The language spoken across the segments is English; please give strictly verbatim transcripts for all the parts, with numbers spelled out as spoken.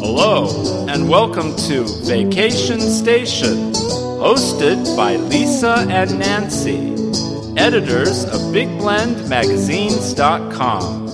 Hello, and welcome to Vacation Station, hosted by Lisa and Nancy, editors of big blend magazines dot com.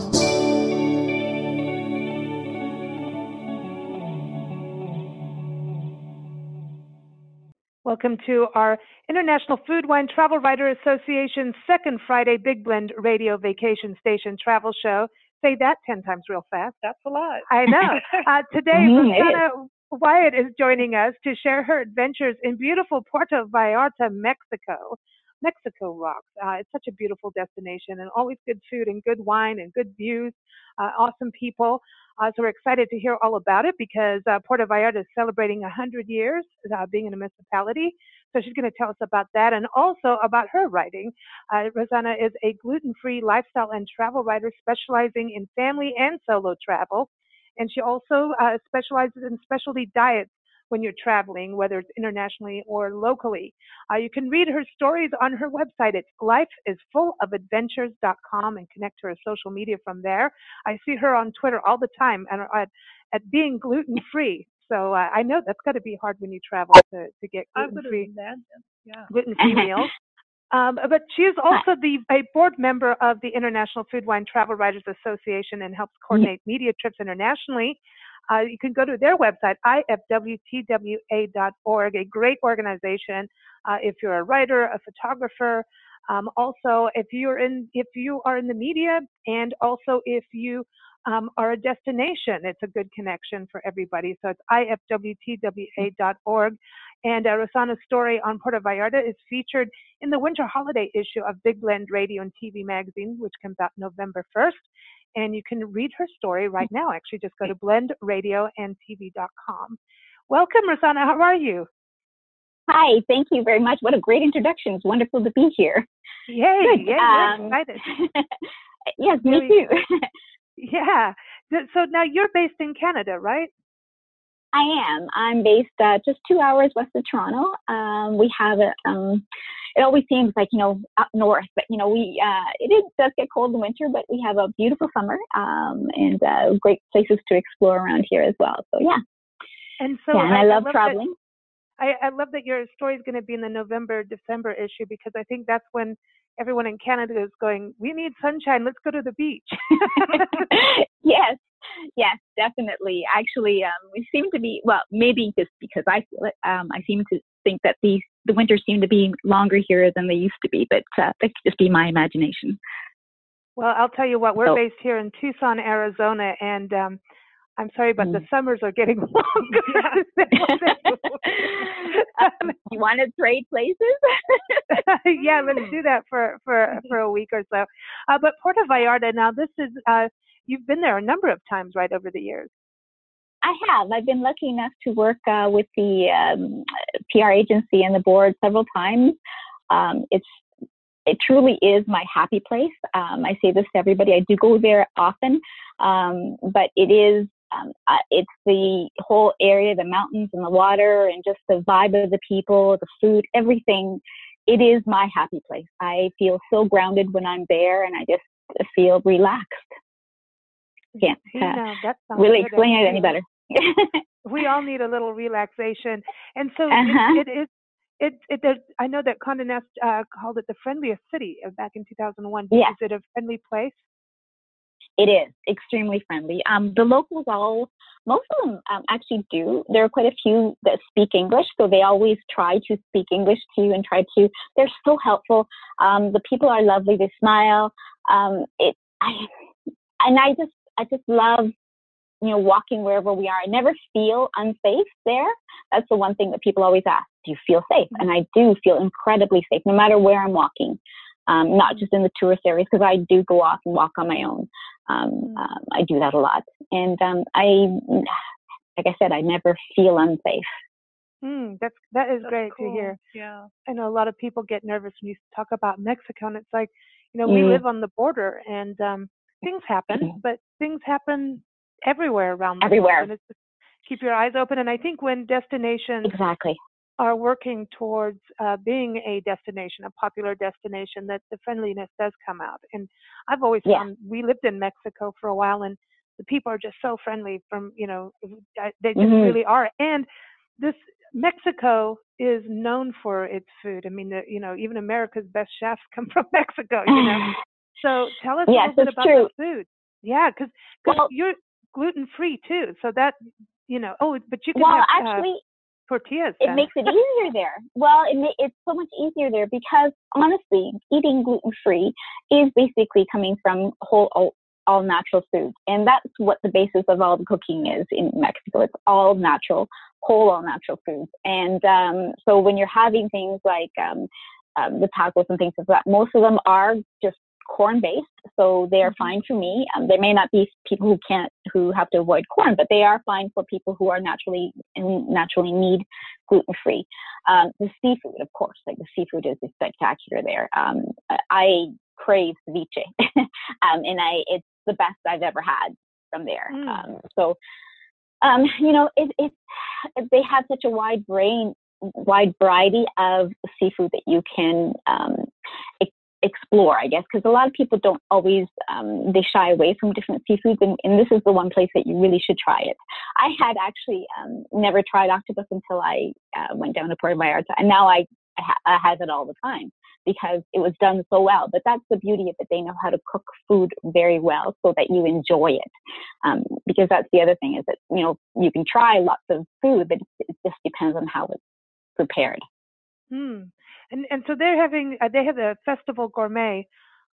Welcome to our International Food, Wine, Travel Writer Association second Friday Big Blend Radio Vacation Station Travel Show. Say that ten times real fast. That's a lot. I know. Uh, today, mm-hmm. Rosanna Wyatt is joining us to share her adventures in beautiful Puerto Vallarta, Mexico. Mexico rocks. Uh, it's such a beautiful destination, and always good food and good wine and good views, uh, awesome people. Uh, so we're excited to hear all about it, because uh, Puerto Vallarta is celebrating one hundred years uh, being in a municipality. So she's going to tell us about that, and also about her writing. Uh, Rosanna is a gluten-free lifestyle and travel writer specializing in family and solo travel. And she also uh, specializes in specialty diets when you're traveling, whether it's internationally or locally. Uh, you can read her stories on her website. It's life is full of adventures dot com, and connect to her social media from there. I see her on Twitter all the time and at, at being gluten-free. So uh, I know that's got to be hard when you travel to, to get gluten-free, yeah. gluten-free meals. Um, but she is also the, a board member of the International Food, Wine, Travel Writers Association, and helps coordinate media trips internationally. Uh, you can go to their website, i f w t w a dot org, a great organization uh, if you're a writer, a photographer. Um, also, if you're in, if you are in the media, and also if you um, are a destination, it's a good connection for everybody. So it's i f w t w a dot org. And uh, Rosanna's story on Puerto Vallarta is featured in the winter holiday issue of Big Blend Radio and T V magazine, which comes out November first. And you can read her story right now. Actually, just go to blend radio and t v dot com. Welcome, Rosanna. How are you? Hi, thank you very much. What a great introduction. It's wonderful to be here. Yay, Good. Yay, um, we're excited. Yes, me too. Yeah. So now you're based in Canada, right? I am. I'm based uh, just two hours west of Toronto. Um, we have a... Um, It always seems like, you know, up north, but, you know, we, uh, it is, does get cold in winter, but we have a beautiful summer, um, and, uh, great places to explore around here as well. So, yeah. And so yeah, and I, I love, love traveling. That, I, I love that your story is going to be in the November, December issue, because I think that's when everyone in Canada is going, we need sunshine. Let's go to the beach. Yes. Yes, definitely. Actually, um, we seem to be, well, maybe just because I feel it, um, I seem to think that the, the winters seem to be longer here than they used to be, but uh, that could just be my imagination. Well, I'll tell you what, we're so, based here in Tucson, Arizona, and um, I'm sorry, but mm. the summers are getting longer. um, you want to trade places? Yeah, let's do that for, for, for a week or so. Uh, but Puerto Vallarta, now this is... Uh, You've been there a number of times right over the years. I have. I've been lucky enough to work uh, with the um, P R agency and the board several times. Um, it's it truly is my happy place. Um, I say this to everybody. I do go there often, um, but it is um, uh, it's the whole area, the mountains and the water, and just the vibe of the people, the food, everything. It is my happy place. I feel so grounded when I'm there, and I just feel relaxed. Yeah, uh, really explain it any better. We all need a little relaxation, and so uh-huh. it, it is. It, it there's, I know that Condé Nast uh, called it the friendliest city back in two thousand one. Yeah. Is it a friendly place? It is extremely friendly. Um, the locals all, most of them um, actually do. There are quite a few that speak English, so they always try to speak English to you and try to. They're so helpful. Um, the people are lovely. They smile. Um, it, I, and I just. I just love you know, walking wherever we are. I never feel unsafe there. That's the one thing that people always ask. Do you feel safe? And I do feel incredibly safe, no matter where I'm walking, um, not just in the tourist areas, because I do go off and walk on my own. Um, um, I do that a lot. And um, I, like I said, I never feel unsafe. Mm, that's, that is that's great cool. to hear. Yeah. I know a lot of people get nervous when you talk about Mexico, and it's like, you know, we mm. live on the border, and um, things happen, mm-hmm. but things happen everywhere around the everywhere. World. And it's just keep your eyes open. And I think when destinations exactly. are working towards uh, being a destination, a popular destination, that the friendliness does come out. And I've always yeah. found, we lived in Mexico for a while, and the people are just so friendly from, you know, they just mm-hmm. really are. And this Mexico is known for its food. I mean, the, you know, even America's best chefs come from Mexico, you know. So tell us yes, a little bit about true. the food. Yeah, because well, you're gluten-free too. So that, you know, oh, but you can well, have actually, uh, tortillas. Then. It makes it easier there. Well, it ma- it's so much easier there because, honestly, eating gluten-free is basically coming from whole oat. all natural food. And that's what the basis of all the cooking is in Mexico. It's all natural, whole, all natural foods. And um, so when you're having things like um, um, the tacos and things like that, most of them are just corn-based. So they are fine for me. Um, there may not be people who can't, who have to avoid corn, but they are fine for people who are naturally and naturally need gluten-free. Um, the seafood, of course, like the seafood is, is spectacular there. Um, I crave ceviche, um, and I, it's the best I've ever had from there. Mm. Um, so, um, you know, it, it, they have such a wide range, wide variety of seafood that you can um, ex- explore, I guess, because a lot of people don't always, um, they shy away from different seafoods, and, and this is the one place that you really should try it. I had actually um, never tried octopus until I uh, went down to Puerto Vallarta, and now I, I, ha- I have it all the time, because it was done so well. But that's the beauty of it. They know how to cook food very well so that you enjoy it. Um, because that's the other thing is that, you know, you can try lots of food, but it just depends on how it's prepared. Mm. And and so they're having, uh, they have a Festival Gourmet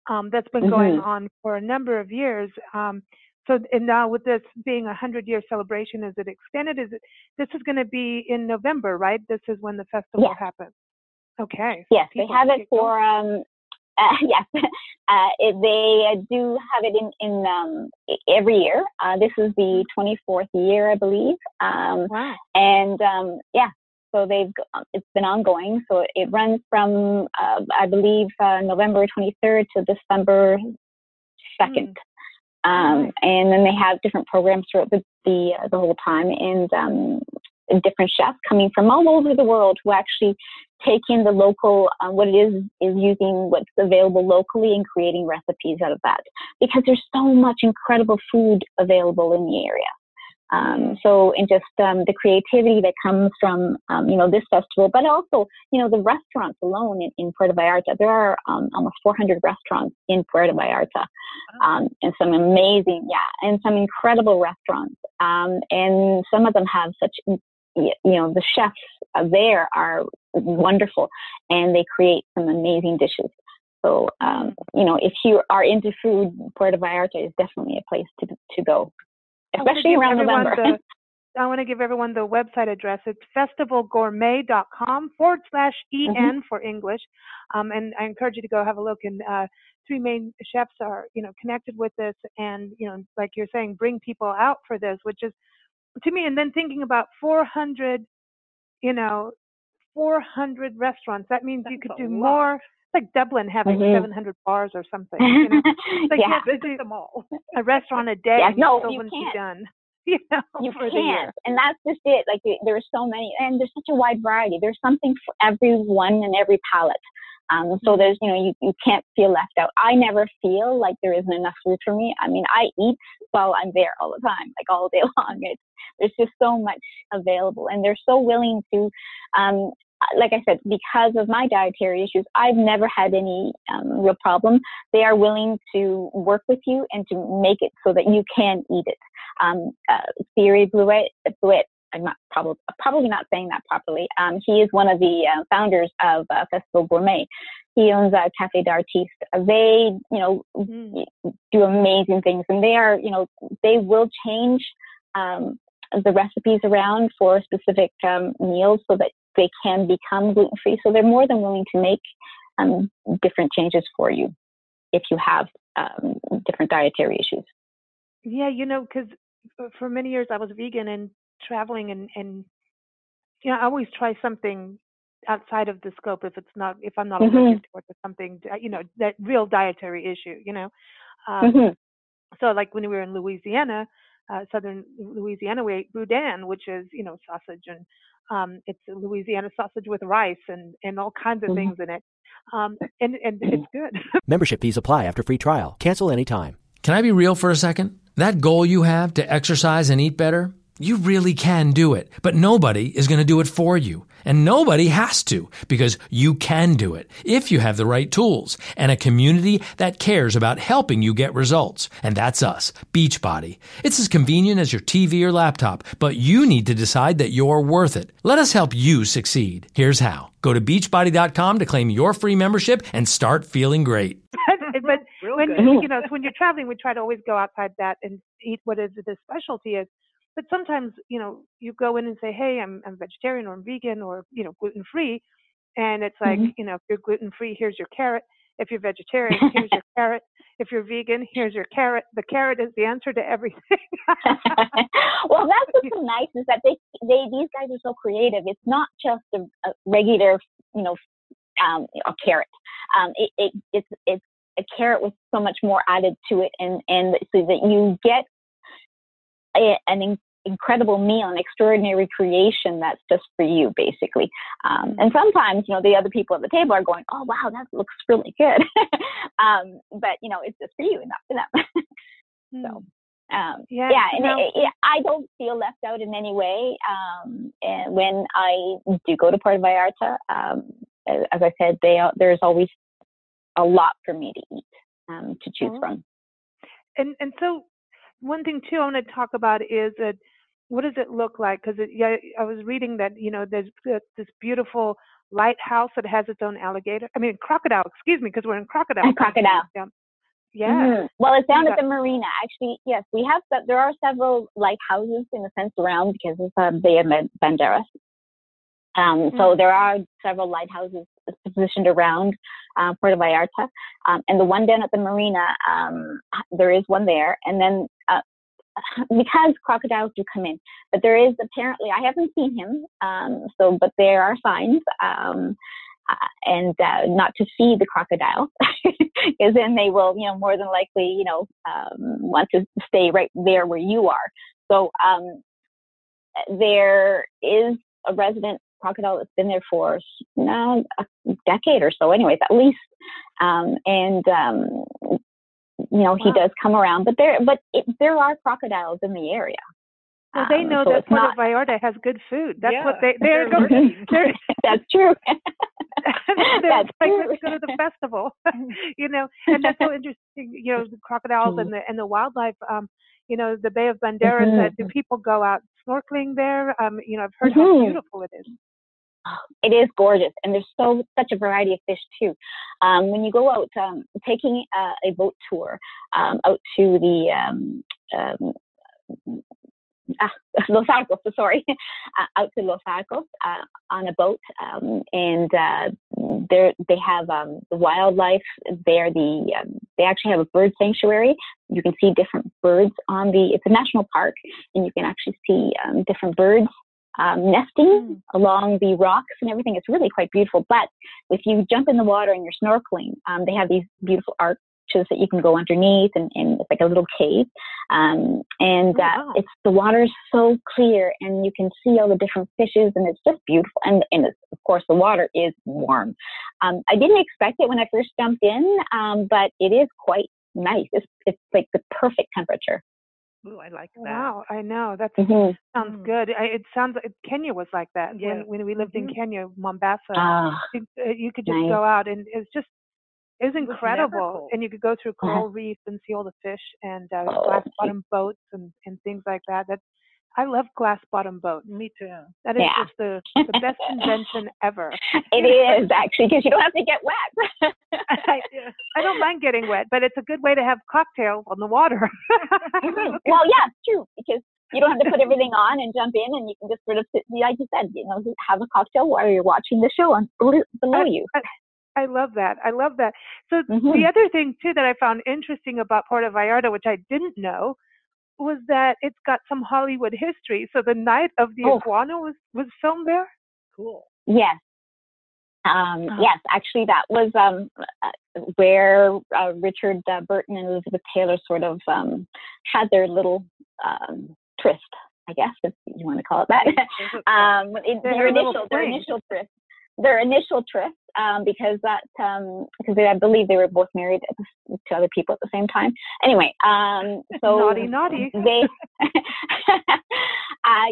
um, that's been mm-hmm. going on for a number of years. Um, so, and now with this being a hundred year celebration, is it extended? Is it, this is going to be in November, right? This is when the festival yes. happens. Okay. Yes, they have it for, um, uh, yes, uh, it, they uh, do have it in, in um, every year. Uh, this is the twenty-fourth year, I believe. Um, wow. And um, yeah, so they've, it's been ongoing. So it runs from, uh, I believe, uh, November twenty-third to December second. Mm. Um, nice. And then they have different programs throughout the, the, uh, the whole time. And, um, different chefs coming from all over the world who actually take in the local, um, what it is, is using what's available locally and creating recipes out of that, because there's so much incredible food available in the area. Um, so, and just um, the creativity that comes from, um, you know, this festival, but also, you know, the restaurants alone in, in Puerto Vallarta. There are um, almost four hundred restaurants in Puerto Vallarta, um, and some amazing, yeah, and some incredible restaurants. Um, and some of them have such you know, the chefs there are wonderful, and they create some amazing dishes. So, um, you know, if you are into food, Puerto Vallarta is definitely a place to to go, especially around November. The, I want to give everyone the website address. It's festivalgourmet.com forward slash en mm-hmm. for English. Um, and I encourage you to go have a look. And uh, three main chefs are, you know, connected with this, and, you know, like you're saying, bring people out for this, which is, to me, and then thinking about four hundred, you know, four hundred restaurants, that means that's you could do lot. more. It's like Dublin having mm-hmm. seven hundred bars or something. You know? It's like yeah. you can't visit them all. A restaurant a day, yeah. no, you can't. Be done. You, know, you can't, and that's just it. Like there's so many, and there's such a wide variety. There's something for everyone and every palate. Um, so there's, you know, you, you can't feel left out. I never feel like there isn't enough food for me. I mean, I eat while I'm there all the time, like all day long. It's, there's just so much available, and they're so willing to, um, like I said, because of my dietary issues, I've never had any um, real problem. They are willing to work with you and to make it so that you can eat it. Um, uh, Thierry Bluet, Bluet. I'm not probably probably not saying that properly. Um, he is one of the uh, founders of uh, Festival Gourmet. He owns uh, Cafe d'Artiste. They, you know, mm. do amazing things, and they are, you know, they will change um, the recipes around for specific um, meals so that they can become gluten-free. So they're more than willing to make um, different changes for you if you have um, different dietary issues. Yeah, you know, because for many years I was vegan and traveling, and, and you know, I always try something outside of the scope if it's not, if I'm not mm-hmm. allergic to something, you know, that real dietary issue, you know. Um, mm-hmm. So like when we were in Louisiana, uh, southern Louisiana, we ate boudin, which is, you know, sausage, and um, it's a Louisiana sausage with rice and, and all kinds of mm-hmm. things in it. Um, and, and it's good. Membership fees apply after free trial. Cancel anytime. Can I be real for a second? That goal you have to exercise and eat better, you really can do it, but nobody is going to do it for you. And nobody has to, because you can do it if you have the right tools and a community that cares about helping you get results. And that's us, Beachbody. It's as convenient as your T V or laptop, but you need to decide that you're worth it. Let us help you succeed. Here's how. Go to beachbody dot com to claim your free membership and start feeling great. But when, you know, when you're traveling, we try to always go outside that and eat what is the specialty is. But sometimes, you know, you go in and say, hey, I'm, I'm vegetarian or I'm vegan or, you know, gluten-free. And it's like, mm-hmm. you know, if you're gluten-free, here's your carrot. If you're vegetarian, here's your carrot. If you're vegan, here's your carrot. The carrot is the answer to everything. Well, that's what's so nice is that they, they these guys are so creative. It's not just a, a regular, you know, um, a carrot. Um, it, it, it's, it's a carrot with so much more added to it. And, and so that you get A, an in, incredible meal, an extraordinary creation that's just for you, basically. Um, and sometimes, you know, the other people at the table are going, oh, wow, that looks really good. um, but, you know, it's just for you and not for them. so, um, yeah, yeah and it, it, I don't feel left out in any way. Um, and when I do go to Puerto Vallarta, um, as, as I said, they, there's always a lot for me to eat, um, to choose oh. from. And and so, one thing too I want to talk about is that what does it look like? Because yeah, I was reading that you know there's this beautiful lighthouse that has its own alligator. I mean crocodile. Excuse me, because we're in crocodile. And crocodile. Yeah. Mm-hmm. Well, it's down yeah. at the marina. Actually, yes, we have. There are several lighthouses in a sense around because it's a Bay of Banderas. Um, so mm-hmm. there are several lighthouses positioned around uh, Puerto Vallarta, um, and the one down at the marina, um, there is one there, and then uh, because crocodiles do come in, but there is apparently I haven't seen him, um, so but there are signs, um, uh, and uh, not to feed the crocodile, because then they will, you know, more than likely, you know, um, want to stay right there where you are. So um, there is a resident crocodile that's been there for now a decade or so anyways at least um and um you know wow. he does come around, but there but it, there are crocodiles in the area. Well, they know um, so that Puerto Vallarta has good food. That's yeah, what they they're going they're, that's true they're that's like true. Let's go to the festival. You know, and that's so interesting, you know, the crocodiles and the and the wildlife. um You know, the Bay of Banderas, mm-hmm. uh, do people go out snorkeling there? Um, you know, I've heard mm-hmm. how beautiful it is. It is gorgeous. And there's so such a variety of fish, too. Um, when you go out um, taking uh, a boat tour um, out to the um, um, ah, Los Arcos, sorry, uh, out to Los Arcos uh, on a boat. Um, and uh, there they have um, the wildlife there. The um, they actually have a bird sanctuary. You can see different birds on the, it's a national park, and you can actually see um, different birds um, nesting mm. along the rocks and everything. It's really quite beautiful. But if you jump in the water and you're snorkeling, um, they have these beautiful arches that you can go underneath, and, and it's like a little cave. Um, and oh, wow. uh, it's, the water's so clear, and you can see all the different fishes, and it's just beautiful. And, and it's, of course, the water is warm. Um, I didn't expect it when I first jumped in, um, but it is quite nice. It's it's like the perfect temperature. Ooh, I like that. Wow, I know. That mm-hmm. sounds mm-hmm. good. I, it sounds like Kenya was like that yeah. when, when we lived mm-hmm. in Kenya, Mombasa. Oh, you, uh, you could just nice. go out, and it's just it was incredible. It was cool. And you could go through coral uh-huh. reefs and see all the fish and uh, oh, glass bottom boats and, and things like that. That's, I love glass bottom boats. Me too. That is yeah. just the, the best invention ever. It is actually, because you don't have to get wet. I, I don't mind getting wet, but it's a good way to have cocktails on the water. Well, yeah, it's true, because you don't have to put everything on and jump in, and you can just sort of sit, like you said, you know, have a cocktail while you're watching the show on below you. I, I, I love that. I love that. So mm-hmm. the other thing too that I found interesting about Puerto Vallarta, which I didn't know, was that it's got some Hollywood history. So the Night of the oh. Iguana was, was filmed there? Cool. Yes. Um, oh. Yes, actually that was um, where uh, Richard uh, Burton and Elizabeth Taylor sort of um, had their little um, tryst, I guess, if you want to call it that. um, in, their, initial, their initial tryst. Their initial tryst, um, because that, um, because I believe they were both married to other people at the same time. Anyway, um, so naughty, naughty. They, uh,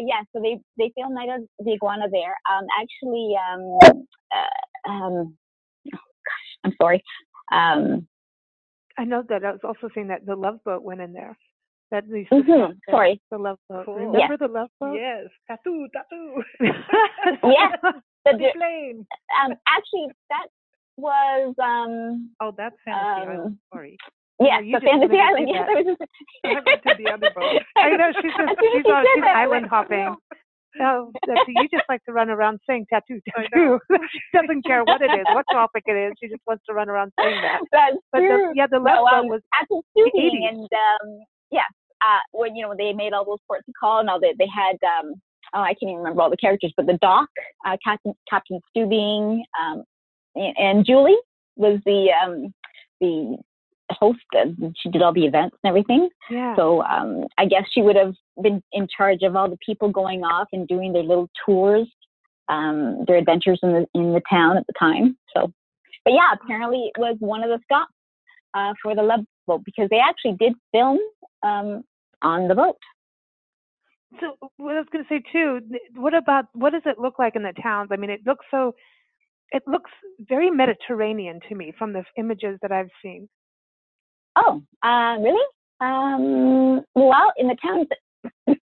yeah. So they they filmed Night of the Iguana there. Um, actually, um, uh, um, oh gosh, I'm sorry. Um, I know that I was also saying that the Love Boat went in there. That leads mm-hmm. the sorry, the Love Boat. Cool. Remember yes. the Love Boat? Yes, tattoo, tattoo. yes. The, um, actually, that was. Um, oh, that's Fantasy um, Island. Sorry. Yes, no, the Fantasy Island. Yes, I was just. I went to the other boat. I know she's just, she's, on, she's island hopping. No, that's, you just like to run around saying tattoo, tattoo. She doesn't care what it is, what topic it is. She just wants to run around saying that. That's but true. The, yeah, the last no, um, one was at the shooting, and um, yeah, uh, when you know they made all those ports of call and all that, they, they had. Um, Oh, I can't even remember all the characters, but the doc, uh, Captain Captain Stubing, um, and, and Julie was the um, the host. And she did all the events and everything. Yeah. So um, I guess she would have been in charge of all the people going off and doing their little tours, um, their adventures in the in the town at the time. So, but yeah, apparently it was one of the stops uh, for the Love Boat because they actually did film um, on the boat. So what I was going to say too, what about, what does it look like in the towns? I mean, it looks so, it looks very Mediterranean to me from the images that I've seen. Oh, uh, really? Um, well, in the towns,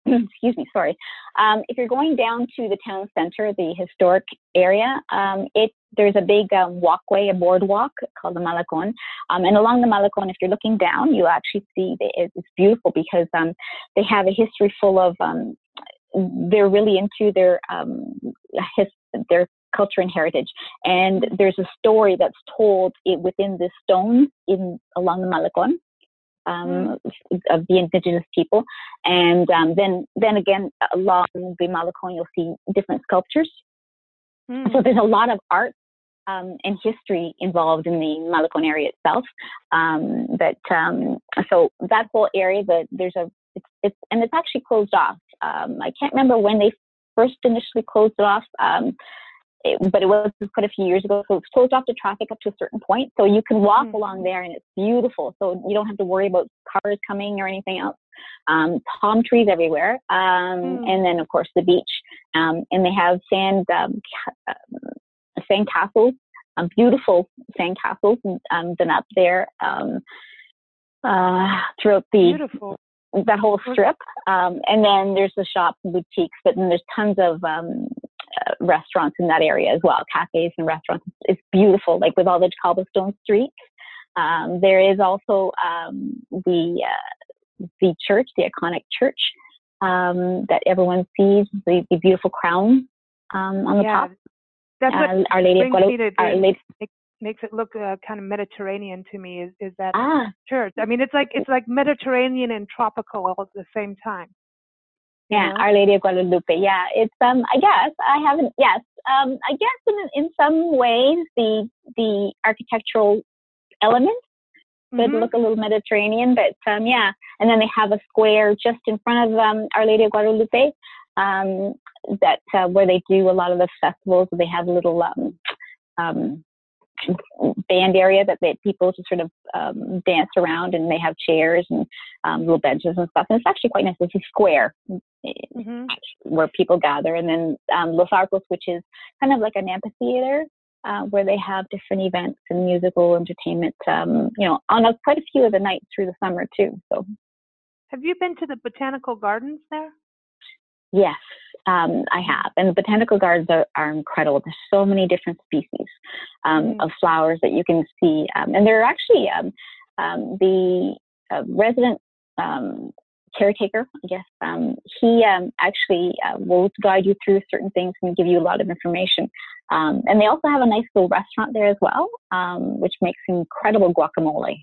excuse me, sorry. Um, if you're going down to the town center, the historic area, um, it there's a big um, walkway, a boardwalk called the Malecón. Um, and along the Malecón, if you're looking down, you'll actually see that it's beautiful because um, they have a history full of, um, they're really into their, um, his, their culture and heritage. And there's a story that's told it, within the stone in along the Malecón. Um, of the indigenous people, and um, then then again along the Malecón you'll see different sculptures. Mm. So there's a lot of art um, and history involved in the Malecón area itself. Um, but um, so that whole area, that there's a it's, it's and it's actually closed off. Um, I can't remember when they first initially closed it off. Um, It, but it was quite a few years ago, so it's closed off to traffic up to a certain point. So you can walk mm-hmm. along there, and it's beautiful. So you don't have to worry about cars coming or anything else. Um, palm trees everywhere, um, mm-hmm. and then of course the beach. Um, and they have sand um, ca- um, sand castles, um, beautiful sand castles, um, done up there um, uh, throughout the. Beautiful. That whole strip, um, and then there's the shops and boutiques, but then there's tons of um, uh, restaurants in that area as well, cafes and restaurants. It's beautiful, like with all the cobblestone streets. Um, there is also um, the uh, the church, the iconic church um, that everyone sees, the, the beautiful crown um, on the yeah. top. That's what uh, Our Lady of Guadalupe. Our Lady. Makes it look uh, kind of Mediterranean to me. Is is that ah. church? I mean, it's like it's like Mediterranean and tropical all at the same time. Yeah, you know? Our Lady of Guadalupe. Yeah, it's um. I guess I haven't. Yes, um. I guess in in some ways the the architectural elements could mm-hmm. look a little Mediterranean, but um. Yeah, and then they have a square just in front of um Our Lady of Guadalupe, um that uh, where they do a lot of the festivals. They have little um um. band area that they, people just sort of um, dance around, and they have chairs and um, little benches and stuff. And it's actually quite nice. It's a square mm-hmm. where people gather. And then um, Los Arcos, which is kind of like an amphitheater uh, where they have different events and musical entertainment, um, you know, on a, quite a few of the nights through the summer too. So, have you been to the botanical gardens there? Yes, um, I have. And the botanical gardens are, are incredible. There's so many different species um, mm-hmm. of flowers that you can see. Um, and there are actually um, um, the uh, resident um, caretaker, I guess. Um, he um, actually uh, will guide you through certain things and give you a lot of information. Um, and they also have a nice little restaurant there as well, um, which makes incredible guacamole.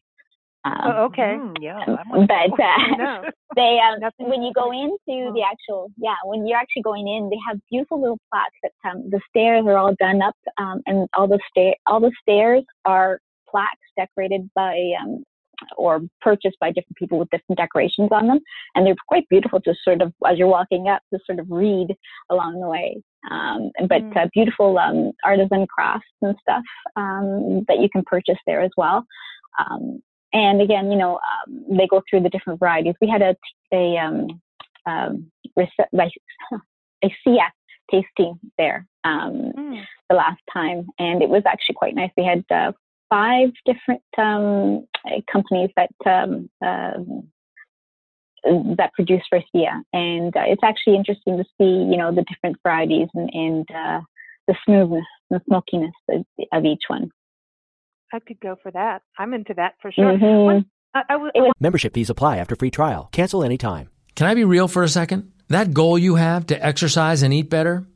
Um, oh, okay. Um, yeah. I'm but uh, they, um, when you go into the actual, yeah, when you're actually going in, they have beautiful little plaques that um, the stairs are all done up, um, and all the sta- all the stairs are plaques decorated by um, or purchased by different people with different decorations on them, and they're quite beautiful to sort of, as you're walking up, to sort of read along the way. Um, but mm. uh, beautiful um, artisan crafts and stuff um, that you can purchase there as well. Um, And again, you know, um, they go through the different varieties. We had a a um, um, a Cia tasting there um, mm. the last time, and it was actually quite nice. We had uh, five different um, companies that um, uh, that produce for Cia, and uh, it's actually interesting to see, you know, the different varieties and, and uh, the smoothness and smokiness of, of each one. I could go for that. I'm into that for sure. Mm-hmm. One, I, I was, I, Membership fees apply after free trial. Cancel anytime. Can I be real for a second? That goal you have to exercise and eat better,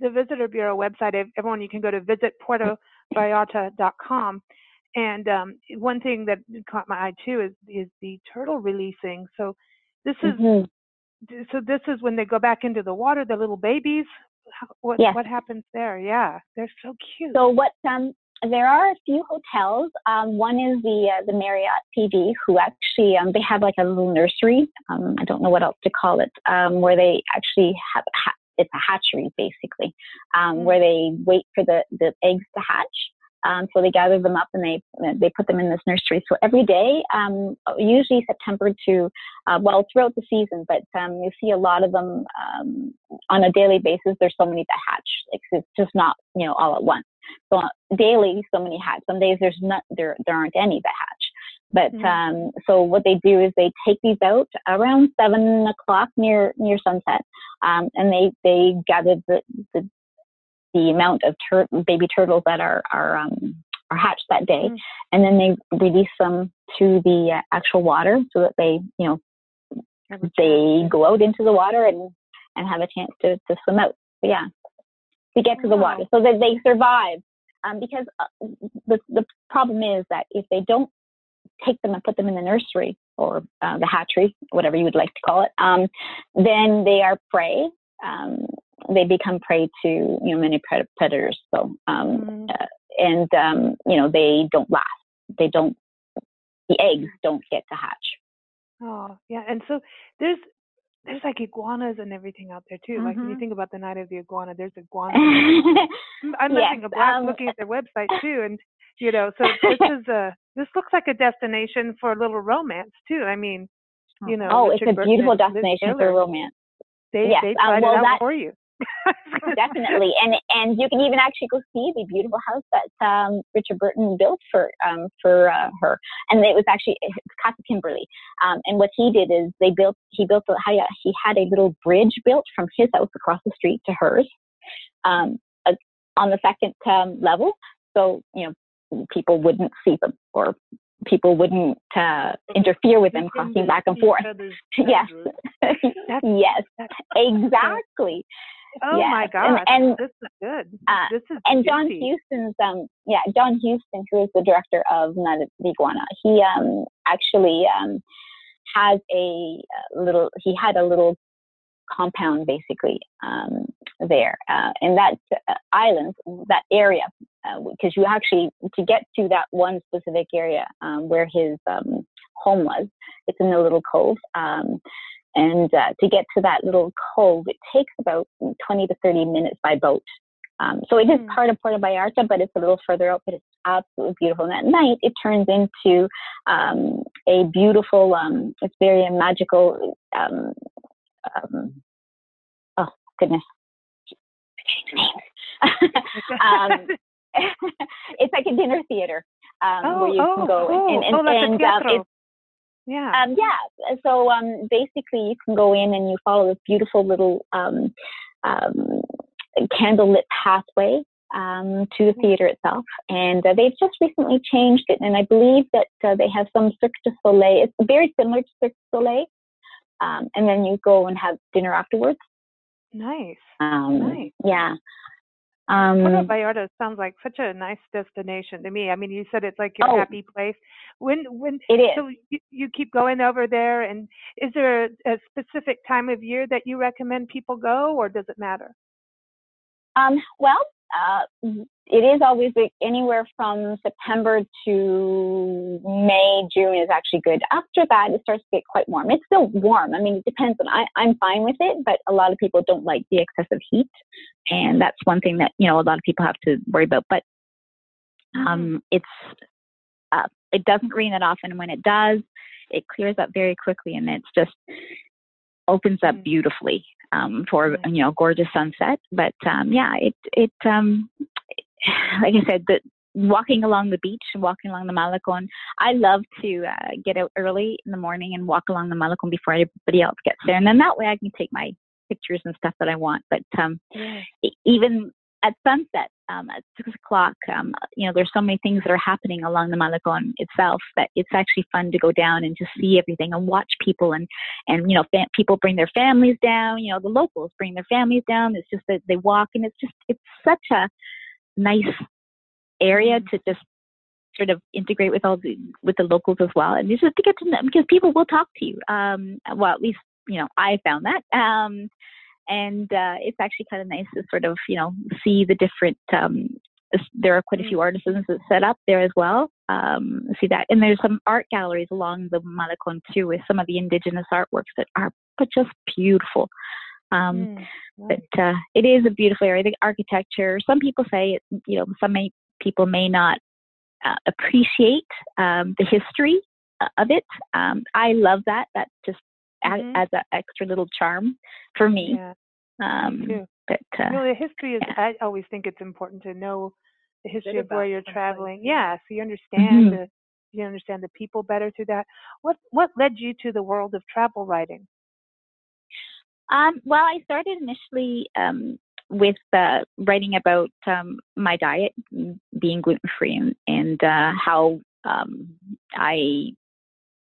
the Visitor Bureau website, everyone, you can go to visit porta vallarta dot com. And um, one thing that caught my eye too is is the turtle releasing. So this is mm-hmm. so this is when they go back into the water, the little babies. What yes. what happens there? Yeah, they're so cute. So what? Um, there are a few hotels. Um, one is the uh, the Marriott P V, who actually um, they have like a little nursery. Um, I don't know what else to call it, um, where they actually have. Ha- it's a hatchery basically, um, mm-hmm. where they wait for the, the eggs to hatch. Um, so they gather them up and they they put them in this nursery. So every day, um, usually September to, uh, well, throughout the season, but um, you see a lot of them um, on a daily basis. There's so many that hatch. It's, it's just not, you know, all at once. So uh, daily, so many hatch. Some days there's not, there there aren't any that hatch. But mm-hmm. um, so what they do is they take these out around seven o'clock near near sunset, um, and they they gather the the. the amount of tur- baby turtles that are are, um, are hatched that day, mm. and then they release them to the uh, actual water so that they, you know, they go out into the water and, and have a chance to, to swim out. But yeah, to get wow. to the water so that they survive. Um, because uh, the the problem is that if they don't take them and put them in the nursery or uh, the hatchery, whatever you would like to call it, um, then they are prey. Um, they become prey to, you know, many pred- predators. So, um, mm. uh, and, um, you know, they don't last. They don't, the eggs don't get to hatch. Oh, yeah. And so there's, there's like iguanas and everything out there too. Mm-hmm. Like when you think about the Night of the Iguana, there's iguanas. I'm yes, looking, um, looking at their website too. And, you know, so this is a, this looks like a destination for a little romance too. I mean, you know. Oh, Richard it's a Burton beautiful destination for romance. They, yes. they tried um, well, it out that, for you. Definitely, and and you can even actually go see the beautiful house that um, Richard Burton built for um, for uh, her, and it was actually it's Casa Kimberly. Um, and what he did is they built he built a, he had a little bridge built from his house across the street to hers um, uh, on the second um, level, so you know people wouldn't see them or people wouldn't uh, interfere with them crossing back and forth. Yes, yes, exactly. Oh yes. my gosh! And, and this is good. Uh, this is and John Huston's um yeah John Huston, who is the director of Night of the Iguana, he um actually um has a little he had a little compound basically um, there. Uh, and that uh, island, that area, because uh, you actually, to get to that one specific area um, where his um, home was, it's in a little cove. Um, and uh, to get to that little cove, it takes about twenty to thirty minutes by boat. Um, so it is part of Puerto Vallarta, but it's a little further out, but it's absolutely beautiful. And at night, it turns into um, a beautiful, um, it's very magical, um, um, oh, goodness. um, it's like a dinner theater um, oh, where you oh, can go. Oh, and, and, oh, that's and, a theater. Um, Yeah. Um, yeah. So um, basically, you can go in and you follow this beautiful little um, um, candlelit pathway um, to the theater itself. And uh, they've just recently changed it. And I believe that uh, they have some Cirque du Soleil. It's very similar to Cirque du Soleil. Um, and then you go and have dinner afterwards. Nice. Um, nice. Yeah. Um, Puerto Vallarta sounds like such a nice destination to me. I mean, you said it's like your oh, happy place. When when it is. So you, you keep going over there, and is there a, a specific time of year that you recommend people go, or does it matter? Um, well, uh, it is always like anywhere from September to May, June is actually good. After that, it starts to get quite warm. It's still warm. I mean, it depends on, I, I'm fine with it, but a lot of people don't like the excessive heat. And that's one thing that, you know, a lot of people have to worry about, but um, it's, uh, it doesn't rain that often. And when it does, it clears up very quickly and it's just opens up beautifully. Um, for, you know, gorgeous sunset. But, um, yeah, it, it, um, like I said, the walking along the beach and walking along the Malecón, I love to uh, get out early in the morning and walk along the Malecón before everybody else gets there. And then that way I can take my pictures and stuff that I want. But, um, yeah. even at sunset, um, at six o'clock, um, you know, there's so many things that are happening along the Malecón itself that it's actually fun to go down and just see everything and watch people and, and, you know, fam- people bring their families down, you know, the locals bring their families down. It's just that they walk and it's just, it's such a nice area to just sort of integrate with all the, with the locals as well. And it's just to get to know, because people will talk to you. Um, well, at least, you know, I found that, um, And uh, it's actually kind of nice to sort of, you know, see the different, um, there are quite a few artisans that set up there as well, um, see that. And there's some art galleries along the Malecón too with some of the indigenous artworks that are just beautiful. Um, mm, nice. But uh, it is a beautiful area. The architecture, some people say, you know, some may, people may not uh, appreciate um, the history of it. Um, I love that. That just Mm-hmm. as an extra little charm for me. Yeah, um, me but uh, you know, the history is, yeah. I always think it's important to know the history of where you're traveling. Place. Yeah, so you understand mm-hmm. the you understand the people better through that. What what led you to the world of travel writing? Um, well, I started initially um, with uh, writing about um, my diet, being gluten free, and, and uh, how um, I.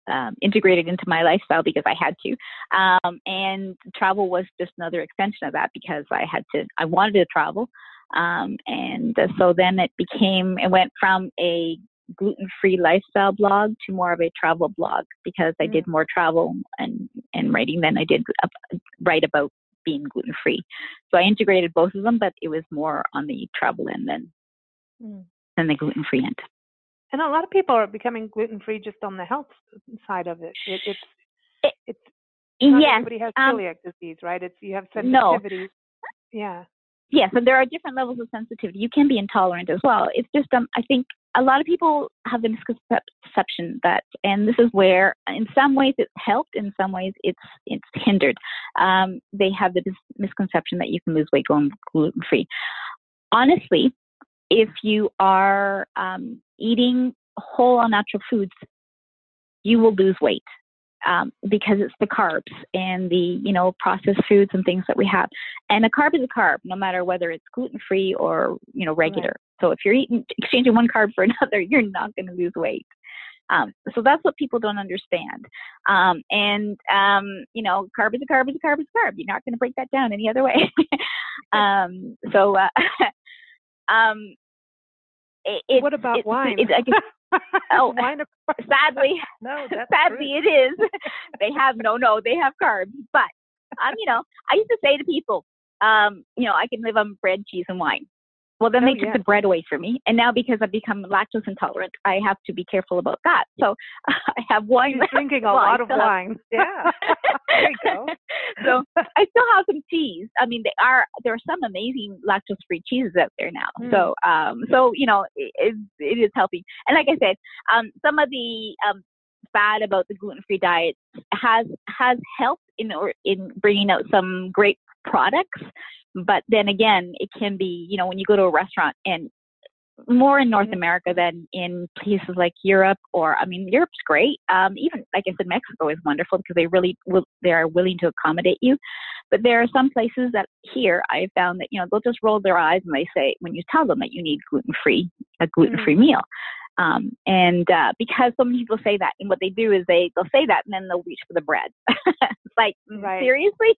Um, integrated into my lifestyle because I had to. Um, and travel was just another extension of that because I had to, I wanted to travel. Um, and so then it became, it went from a gluten-free lifestyle blog to more of a travel blog because I did more travel and, and writing than I did uh, write about being gluten-free. So I integrated both of them, but it was more on the travel end than, mm. than the gluten-free end. And a lot of people are becoming gluten-free just on the health side of it. it it's, it, it's not yes, everybody has celiac um, disease, right? It's you have sensitivity. No. Yeah. Yes, and there are different levels of sensitivity. You can be intolerant as well. It's just, um, I think a lot of people have the misconception that, and this is where, in some ways, it's helped. In some ways, it's it's hindered. Um, they have the misconception that you can lose weight going gluten-free. Honestly, if you are um, eating whole all natural foods, you will lose weight um, because it's the carbs and the, you know, processed foods and things that we have. And a carb is a carb, no matter whether it's gluten-free or, you know, regular. Right. So if you're eating, exchanging one carb for another, you're not going to lose weight. Um, so that's what people don't understand. Um, and, um, you know, carb is a carb is a carb is a carb. You're not going to break that down any other way. um, so, uh, Um, it, it, what about it, wine? It, I guess, oh, wine of course. Sadly, no, that's sadly true. It is. They have no, no, they have carbs, but I'm, you know, I used to say to people, um, you know, I can live on bread, cheese, and wine. Well, then oh, they took yeah. the bread away from me. And now because I've become lactose intolerant, I have to be careful about that. So uh, I have wine. You're drinking a lot of wine. Yeah. There you go. So I still have some cheese. I mean, they are, there are some amazing lactose-free cheeses out there now. Mm. So, um, so you know, it, it, it is helping. And like I said, um, some of the um, fad about the gluten-free diet has has helped in or in bringing out some great products. But then again, it can be, you know, when you go to a restaurant, and more in North America than in places like Europe, or, I mean, Europe's great. Um, even, like I said, Mexico is wonderful because they really will, they are willing to accommodate you. But there are some places that here I found that, you know, they'll just roll their eyes and they say, when you tell them that you need gluten-free, a gluten-free mm-hmm. meal. Um, and uh, because so many people say that, and what they do is they, they'll say that and then they'll reach for the bread. It's like, right. seriously?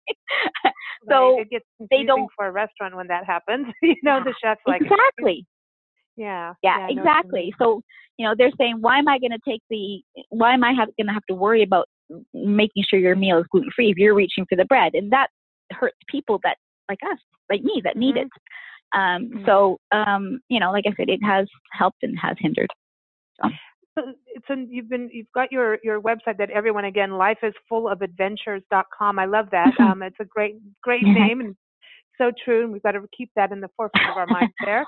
Right. So it gets confusing they don't, for a restaurant when that happens. You know, the chef's like. Exactly. Yeah. Yeah, yeah exactly. So, you know, they're saying, why am I going to take the, why am I going to have to worry about making sure your meal is gluten-free if you're reaching for the bread? And that hurts people that, like us, like me, that mm-hmm. need it. Um, mm-hmm. So, um, you know, like I said, it has helped and has hindered. So, so you've been you've got your, your website that everyone again life is full of adventures dot com. I love that. Um, it's a great great name and so true, and we've got to keep that in the forefront of our minds there.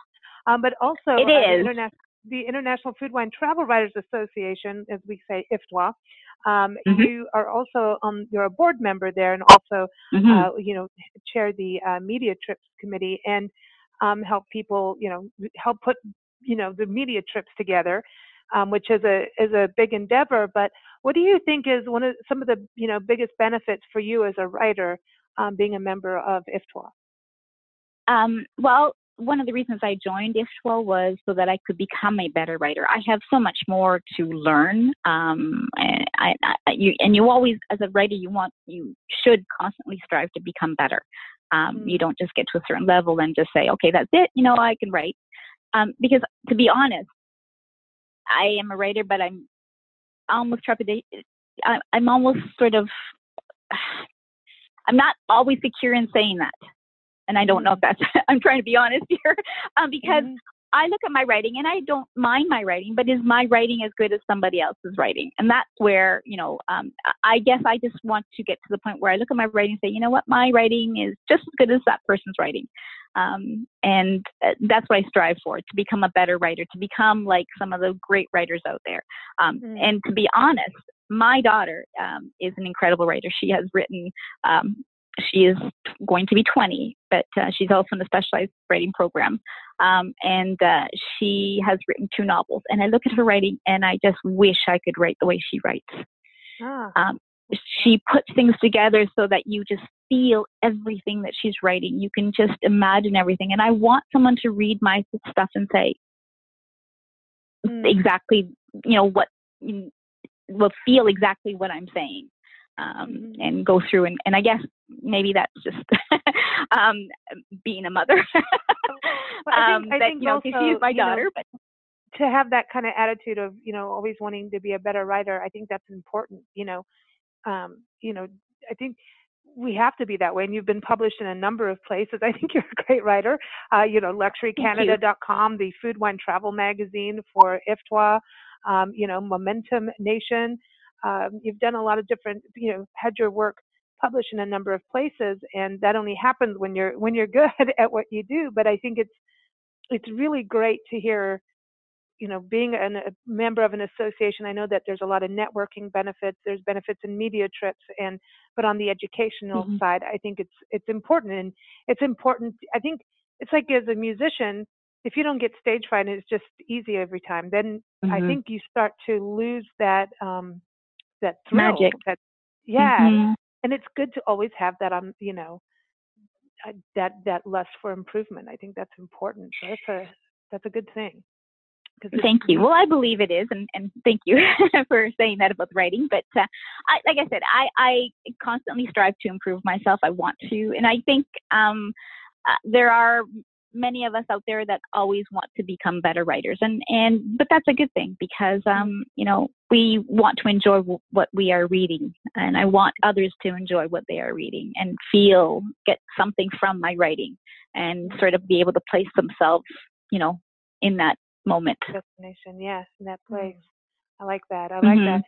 Um, but also it is. Uh, international, the International Food Wine Travel Writers Association, as we say I F T W A. Um, mm-hmm. You are also um, you're a board member there, and also mm-hmm. uh, you know chair the uh, media trips committee and um, help people you know help put you know the media trips together. Um, which is a is a big endeavor, but what do you think is one of some of the you know biggest benefits for you as a writer um, being a member of I F T W A? Um, well, one of the reasons I joined I F T W A was so that I could become a better writer. I have so much more to learn, um, and, I, I, you, and you always, as a writer, you want you should constantly strive to become better. Um, mm-hmm. You don't just get to a certain level and just say, okay, that's it. You know, I can write um, because, to be honest. I am a writer, but I'm almost trepidate. I'm almost sort of, I'm not always secure in saying that. And I don't know if that's, I'm trying to be honest here um, because mm-hmm. I look at my writing and I don't mind my writing, but is my writing as good as somebody else's writing? And that's where, you know, um, I guess I just want to get to the point where I look at my writing and say, you know what, my writing is just as good as that person's writing. Um, and that's what I strive for, to become a better writer, to become like some of the great writers out there. Um, mm-hmm. And to be honest, my daughter um, is an incredible writer. She has written, um, she is going to be twenty, but uh, she's also in a specialized writing program. Um, and uh, she has written two novels. And I look at her writing and I just wish I could write the way she writes. Ah. Um, she puts things together so that you just feel everything that she's writing. You can just imagine everything. And I want someone to read my stuff and say mm. exactly, you know, what you will feel exactly what I'm saying um, mm. and go through. And, and I guess maybe that's just um, being a mother. But I think, um, I that, think you know, also, she's my daughter, know, but to have that kind of attitude of, you know, always wanting to be a better writer. I think that's important, you know, Um, you know, I think we have to be that way. And you've been published in a number of places. I think you're a great writer. Uh, you know, luxury canada dot com, the Food, Wine, Travel magazine for I F T W A, um, you know, Momentum Nation. Um, you've done a lot of different, you know, had your work published in a number of places. And that only happens when you're, when you're good at what you do. But I think it's, it's really great to hear, you know, being an, a member of an association. I know that there's a lot of networking benefits. There's benefits in media trips, and but on the educational mm-hmm. side, I think it's it's important, and it's important. I think it's like as a musician, if you don't get stage fright, and it's just easy every time. Then mm-hmm. I think you start to lose that um, that thrill. Magic. That, yeah, mm-hmm. and it's good to always have that on. Um, you know, uh, that that lust for improvement. I think that's important. That's a that's a good thing. Thank you. Well, I believe it is, and, and thank you for saying that about the writing. But uh, I, like I said, I, I constantly strive to improve myself. I want to, and I think um, uh, there are many of us out there that always want to become better writers. And, and but that's a good thing because, um, you know, we want to enjoy w- what we are reading, and I want others to enjoy what they are reading and feel, get something from my writing and sort of be able to place themselves, you know, in that moment. Definition, yes, in that place. I like that. I like mm-hmm. that.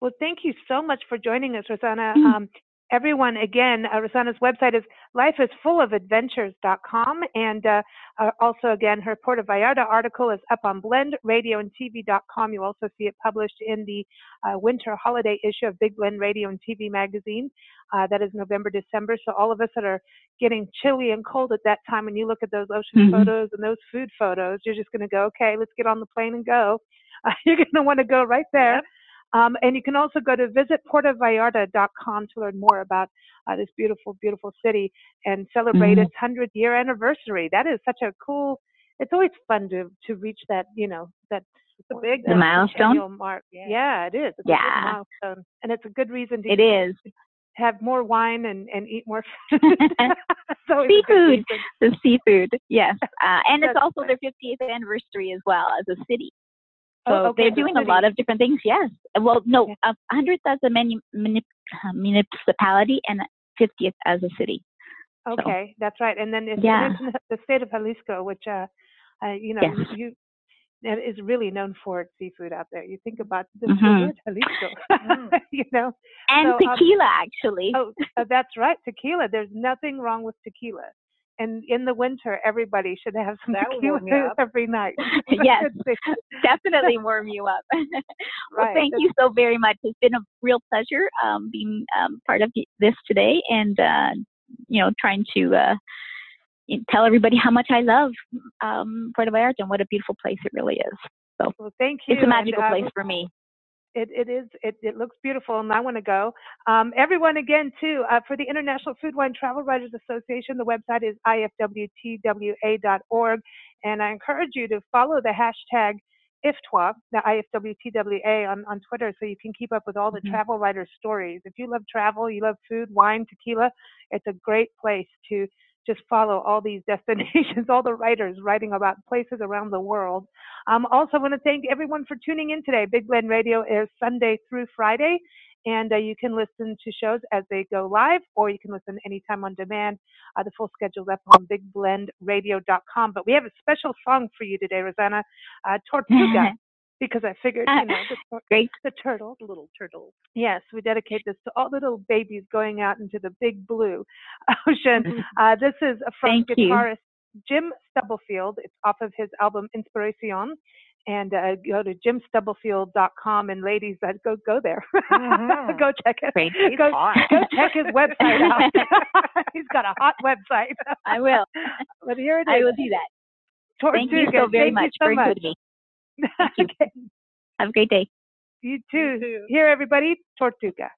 Well, thank you so much for joining us, Rosanna. Mm-hmm. Um, Everyone, again, uh, Rosanna's website is life is full of adventures dot com. And uh, uh, also, again, her Puerto Vallarta article is up on blend radio and t v dot com. You also see it published in the uh, winter holiday issue of Big Blend Radio and T V magazine. Uh, that is November, December. So all of us that are getting chilly and cold at that time, when you look at those ocean mm-hmm. photos and those food photos, you're just going to go, okay, let's get on the plane and go. Uh, you're going to want to go right there. Yep. Um, and you can also go to visit porta vallarta dot com to learn more about uh, this beautiful, beautiful city and celebrate mm-hmm. its hundredth year anniversary. That is such a cool, it's always fun to, to reach that, you know, that it's a big the milestone mark. Yeah, yeah it is. It's yeah. a milestone. And it's a good reason to it is. Have more wine and, and eat more food. Seafood. The seafood, yes. Uh, and it's also their fiftieth anniversary as well as a city. So oh, okay. they're doing a lot of different things, yes. Well, no, okay. one hundredth as a manu- municipality and fiftieth as a city. Okay, so, that's right. And then it's yeah. the state of Jalisco, which, uh, uh, you know, yes. you that is really known for its seafood out there. You think about the mm-hmm. seafood, Jalisco, mm. you know. And so, tequila, um, actually. Oh, uh, that's right, tequila. There's nothing wrong with tequila. And in the winter, everybody should have some that tequila every night. Yes, definitely warm you up. Well, right. thank That's you so very much. It's been a real pleasure um, being um, part of this today and, uh, you know, trying to uh, tell everybody how much I love um, Puerto Vallarta and what a beautiful place it really is. So well, thank you. It's a magical and, uh, place for me. It, it is, it, it looks beautiful and I want to go. Um, everyone again too, uh, for the International Food, Wine, Travel Writers Association, the website is i f w t w a dot org. And I encourage you to follow the hashtag I F T W A, the I F W T W A on, on Twitter so you can keep up with all the mm-hmm. travel writer stories. If you love travel, you love food, wine, tequila, it's a great place to just follow all these destinations, all the writers writing about places around the world. Um, also want to thank everyone for tuning in today. Big Blend Radio airs Sunday through Friday, and uh, you can listen to shows as they go live, or you can listen anytime on demand. Uh, the full schedule is up on big blend radio dot com. But we have a special song for you today, Rosanna, uh, Tortuga, because I figured, you know, the, tor- Great. the turtle, the little turtle. Yes, we dedicate this to all the little babies going out into the big blue ocean. Uh, this is from Thank guitarist you. Jim Stubblefield. It's off of his album Inspiración. And uh, go to jim stubblefield dot com. And ladies, uh, go go there. Mm-hmm. go check it. Great. Go, go check his website out. He's got a hot website. I will. But here it is. I will do that. Tortuga. Thank you so very Thank much so for much. Including me. Okay. Have a great day. You too. You too. Here, everybody, Tortuga.